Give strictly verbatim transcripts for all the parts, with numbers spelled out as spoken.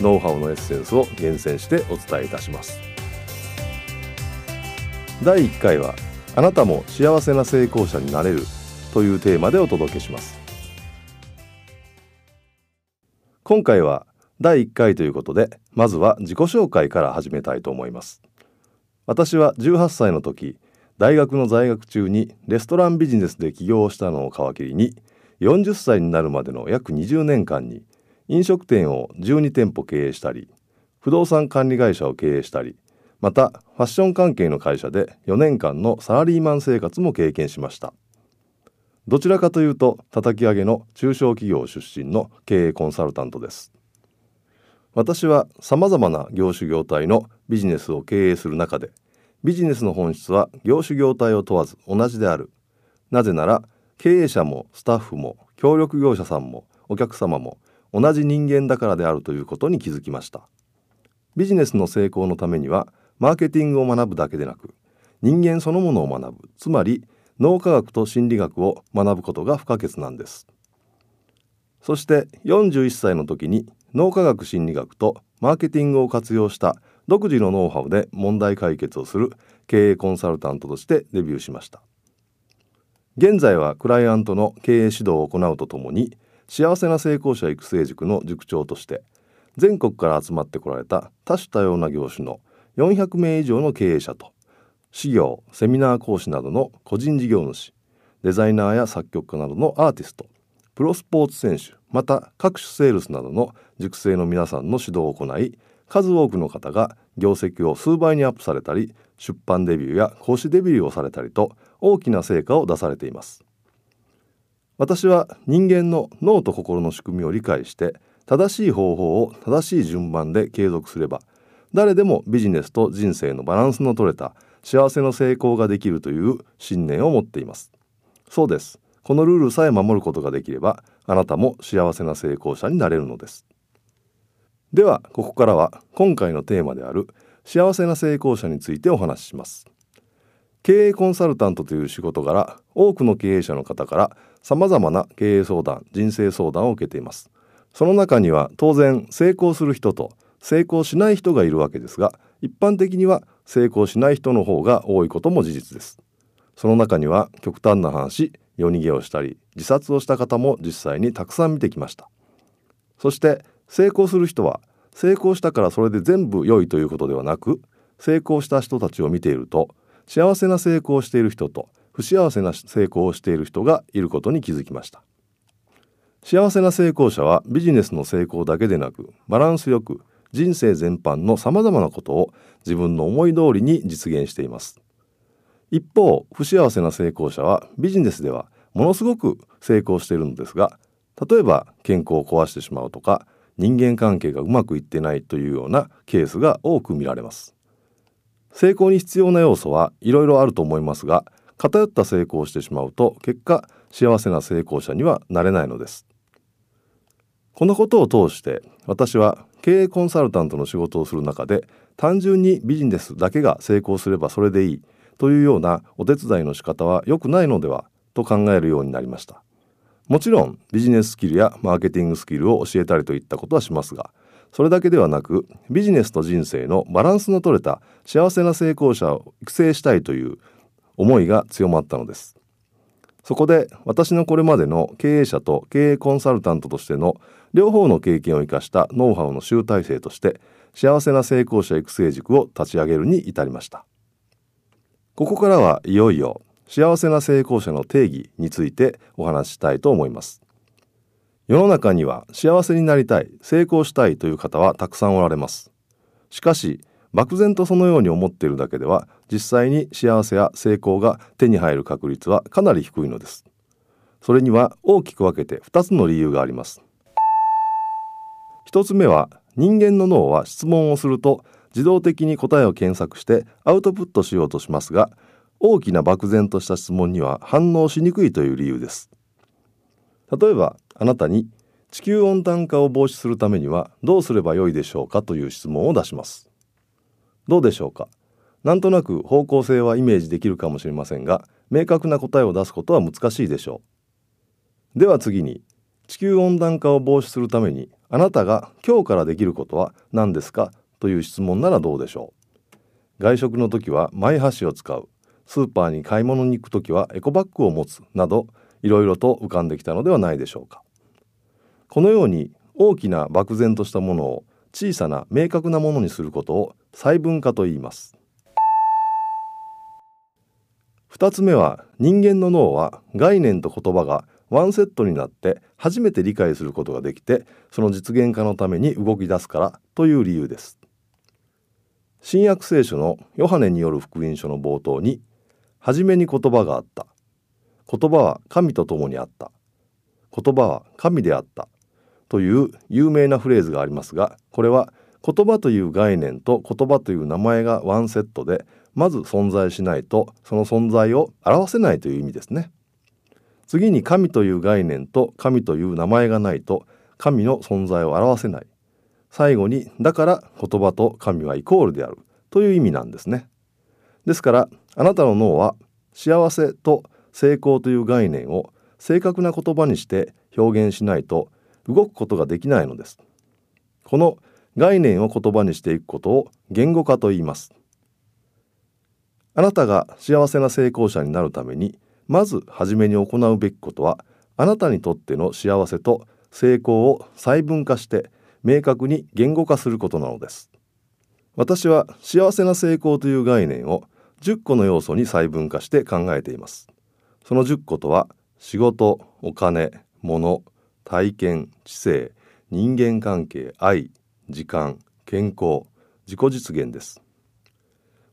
ノウハウのエッセンスを厳選してお伝えいたします。だいいっかいはあなたも幸せな成功者になれるというテーマでお届けします。今回はだいいっかいということで、まずは自己紹介から始めたいと思います。私はじゅうはっさいの時、大学の在学中にレストランビジネスで起業したのを皮切りに、よんじゅっさいになるまでの約にじゅうねんかんに飲食店をじゅうにてんぽ経営したり、不動産管理会社を経営したり、またファッション関係の会社でよねんかんのサラリーマン生活も経験しました。どちらかというと叩き上げの中小企業出身の経営コンサルタントです。私はさまざまな業種業態のビジネスを経営する中で、ビジネスの本質は業種業態を問わず同じである。なぜなら経営者もスタッフも協力業者さんもお客様も同じ人間だからであるということに気づきました。ビジネスの成功のためにはマーケティングを学ぶだけでなく、人間そのものを学ぶ、つまり脳科学と心理学を学ぶことが不可欠なんです。そしてよんじゅういっさいの時に脳科学心理学とマーケティングを活用した独自のノウハウで問題解決をする経営コンサルタントとしてデビューしました。現在はクライアントの経営指導を行うとともに、幸せな成功者育成塾の塾長として全国から集まってこられた多種多様な業種のよんひゃくめい以上の経営者と、資料、セミナー講師などの個人事業主、デザイナーや作曲家などのアーティスト、プロスポーツ選手、また各種セールスなどの塾生の皆さんの指導を行い、数多くの方が業績を数倍にアップされたり、出版デビューや講師デビューをされたりと、大きな成果を出されています。私は人間の脳と心の仕組みを理解して、正しい方法を正しい順番で継続すれば、誰でもビジネスと人生のバランスの取れた幸せの成功ができるという信念を持っています。そうです。このルールさえ守ることができれば、あなたも幸せな成功者になれるのです。ではここからは今回のテーマである幸せな成功者についてお話しします。経営コンサルタントという仕事柄、多くの経営者の方からさまざまな経営相談、人生相談を受けています。その中には当然成功する人と成功しない人がいるわけですが、一般的には成功しない人の方が多いことも事実です。その中には極端な話、夜逃げをしたり自殺をした方も実際にたくさん見てきました。そして成功する人は成功したからそれで全部良いということではなく、成功した人たちを見ていると、幸せな成功をしている人と不幸せな成功をしている人がいることに気づきました。幸せな成功者はビジネスの成功だけでなく、バランスよく人生全般のさまざまなことを自分の思い通りに実現しています。一方、不幸せな成功者はビジネスではものすごく成功しているのですが、例えば健康を壊してしまうとか、人間関係がうまくいってないというようなケースが多く見られます。成功に必要な要素はいろいろあると思いますが、偏った成功をしてしまうと結果幸せな成功者にはなれないのです。このことを通して、私は経営コンサルタントの仕事をする中で、単純にビジネスだけが成功すればそれでいいというようなお手伝いの仕方は良くないのではと考えるようになりました。もちろんビジネススキルやマーケティングスキルを教えたりといったことはしますが、それだけではなく、ビジネスと人生のバランスの取れた幸せな成功者を育成したいという思いが強まったのです。そこで私のこれまでの経営者と経営コンサルタントとしての両方の経験を生かしたノウハウの集大成として幸せな成功者育成塾を立ち上げるに至りました。ここからはいよいよ幸せな成功者の定義についてお話ししたいと思います。世の中には幸せになりたい、成功したいという方はたくさんおられます。しかし、漠然とそのように思っているだけでは実際に幸せや成功が手に入る確率はかなり低いのです。それには大きく分けてふたつの理由があります。ひとつめは、人間の脳は質問をすると自動的に答えを検索してアウトプットしようとしますが、大きな漠然とした質問には反応しにくいという理由です。例えば、あなたに地球温暖化を防止するためにはどうすればよいでしょうかという質問を出します。どうでしょうか？なんとなく方向性はイメージできるかもしれませんが、明確な答えを出すことは難しいでしょう。では次に、地球温暖化を防止するためにあなたが今日からできることは何ですかという質問ならどうでしょう。外食の時はマイ箸を使う、スーパーに買い物に行く時はエコバッグを持つなど、いろいろと浮かんできたのではないでしょうか。このように大きな漠然としたものを小さな明確なものにすることを細分化と言います。ふたつめは、人間の脳は概念と言葉がワンセットになって初めて理解することができて、その実現化のために動き出すからという理由です。新約聖書のヨハネによる福音書の冒頭に、はじめに言葉があった、言葉は神と共にあった、言葉は神であったという有名なフレーズがありますが、これは言葉という概念と言葉という名前がワンセットで、まず存在しないとその存在を表せないという意味ですね。次に、神という概念と神という名前がないと神の存在を表せない。最後に、だから言葉と神はイコールであるという意味なんですね。ですから、あなたの脳は幸せと成功という概念を正確な言葉にして表現しないと動くことができないのです。この概念を言葉にしていくことを言語化と言います。あなたが幸せな成功者になるために、まずはじめに行うべきことは、あなたにとっての幸せと成功を細分化して明確に言語化することなのです。私は幸せな成功という概念をじゅっこの要素に細分化して考えています。そのじゅっことは、仕事、お金、物、体験、知性、人間関係、愛、時間、健康、自己実現です。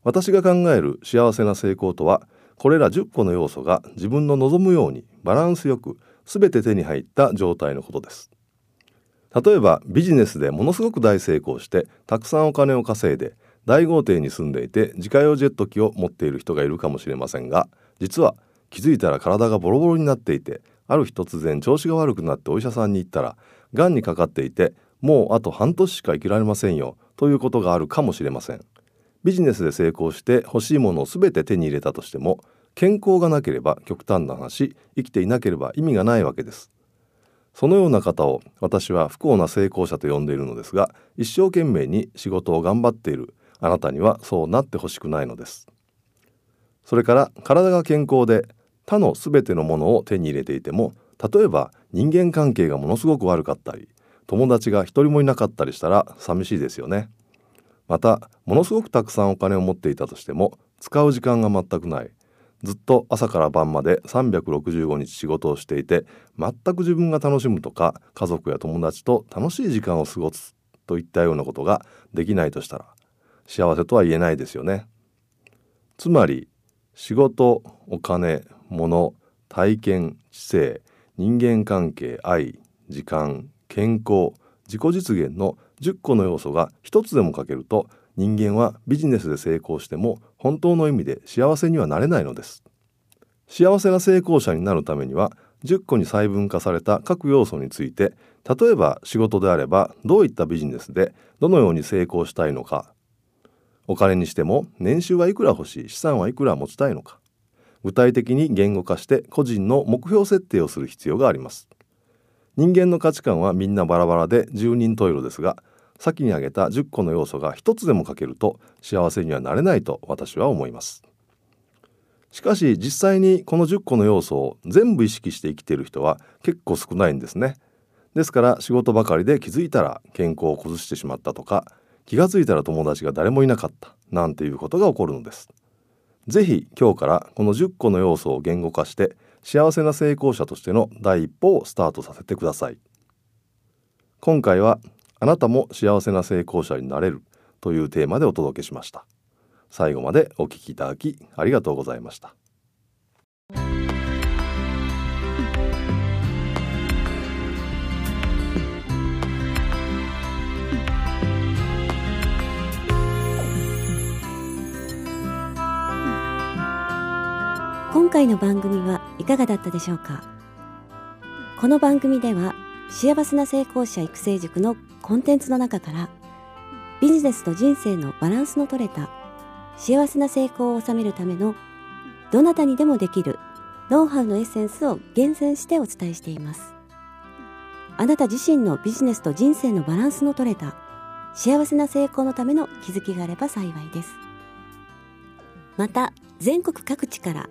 私が考える幸せな成功とは、これらじゅっこの要素が自分の望むようにバランスよく全て手に入った状態のことです。例えば、ビジネスでものすごく大成功してたくさんお金を稼いで大豪邸に住んでいて自家用ジェット機を持っている人がいるかもしれませんが、実は気づいたら体がボロボロになっていて、ある日突然調子が悪くなってお医者さんに行ったら、がんにかかっていてもうあと半年しか生きられませんよということがあるかもしれません。ビジネスで成功して欲しいものを全て手に入れたとしても、健康がなければ極端な話、生きていなければ意味がないわけです。そのような方を私は不幸な成功者と呼んでいるのですが、一生懸命に仕事を頑張っているあなたにはそうなってほしくないのです。それから、体が健康で他の全てのものを手に入れていても、例えば人間関係がものすごく悪かったり、友達が一人もいなかったりしたら寂しいですよね。また、ものすごくたくさんお金を持っていたとしても使う時間が全くない、ずっと朝から晩までさんびゃくろくじゅうごにち仕事をしていて、全く自分が楽しむとか家族や友達と楽しい時間を過ごすといったようなことができないとしたら、幸せとは言えないですよね。つまり、仕事、お金、物、体験、知性、人間関係、愛、時間、健康、自己実現のじゅっこの要素がひとつでも欠けると、人間はビジネスで成功しても本当の意味で幸せにはなれないのです。幸せな成功者になるためには、じゅっこに細分化された各要素について、例えば仕事であればどういったビジネスでどのように成功したいのか、お金にしても年収はいくら欲しい、資産はいくら持ちたいのか、具体的に言語化して個人の目標設定をする必要があります。人間の価値観はみんなバラバラで十人十色ですが、先に挙げたじゅっこの要素がひとつでも欠けると幸せにはなれないと私は思います。しかし、実際にこのじゅっこの要素を全部意識して生きている人は結構少ないんですね。ですから仕事ばかりで気づいたら健康を崩してしまったとか、気がついたら友達が誰もいなかったなんていうことが起こるのです。ぜひ今日からこのじゅっこの要素を言語化して、幸せな成功者としての第一歩をスタートさせてください。今回はあなたも幸せな成功者になれるというテーマでお届けしました。最後までお聞きいただきありがとうございました。今回の番組はいかがだったでしょうか。この番組では幸せな成功者育成塾のコンテンツの中から、ビジネスと人生のバランスの取れた幸せな成功を収めるためのどなたにでもできるノウハウのエッセンスを厳選してお伝えしています。あなた自身のビジネスと人生のバランスの取れた幸せな成功のための気づきがあれば幸いです。また全国各地から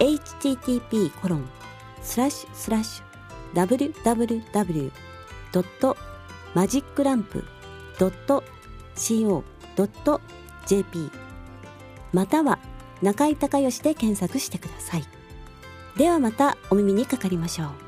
エイチティーティーピーコロンスラッシュスラッシュダブリュダブリュダブリュドットマジックランプドットシーオードットジェーピー または中井孝義で検索してください。ではまたお耳にかかりましょう。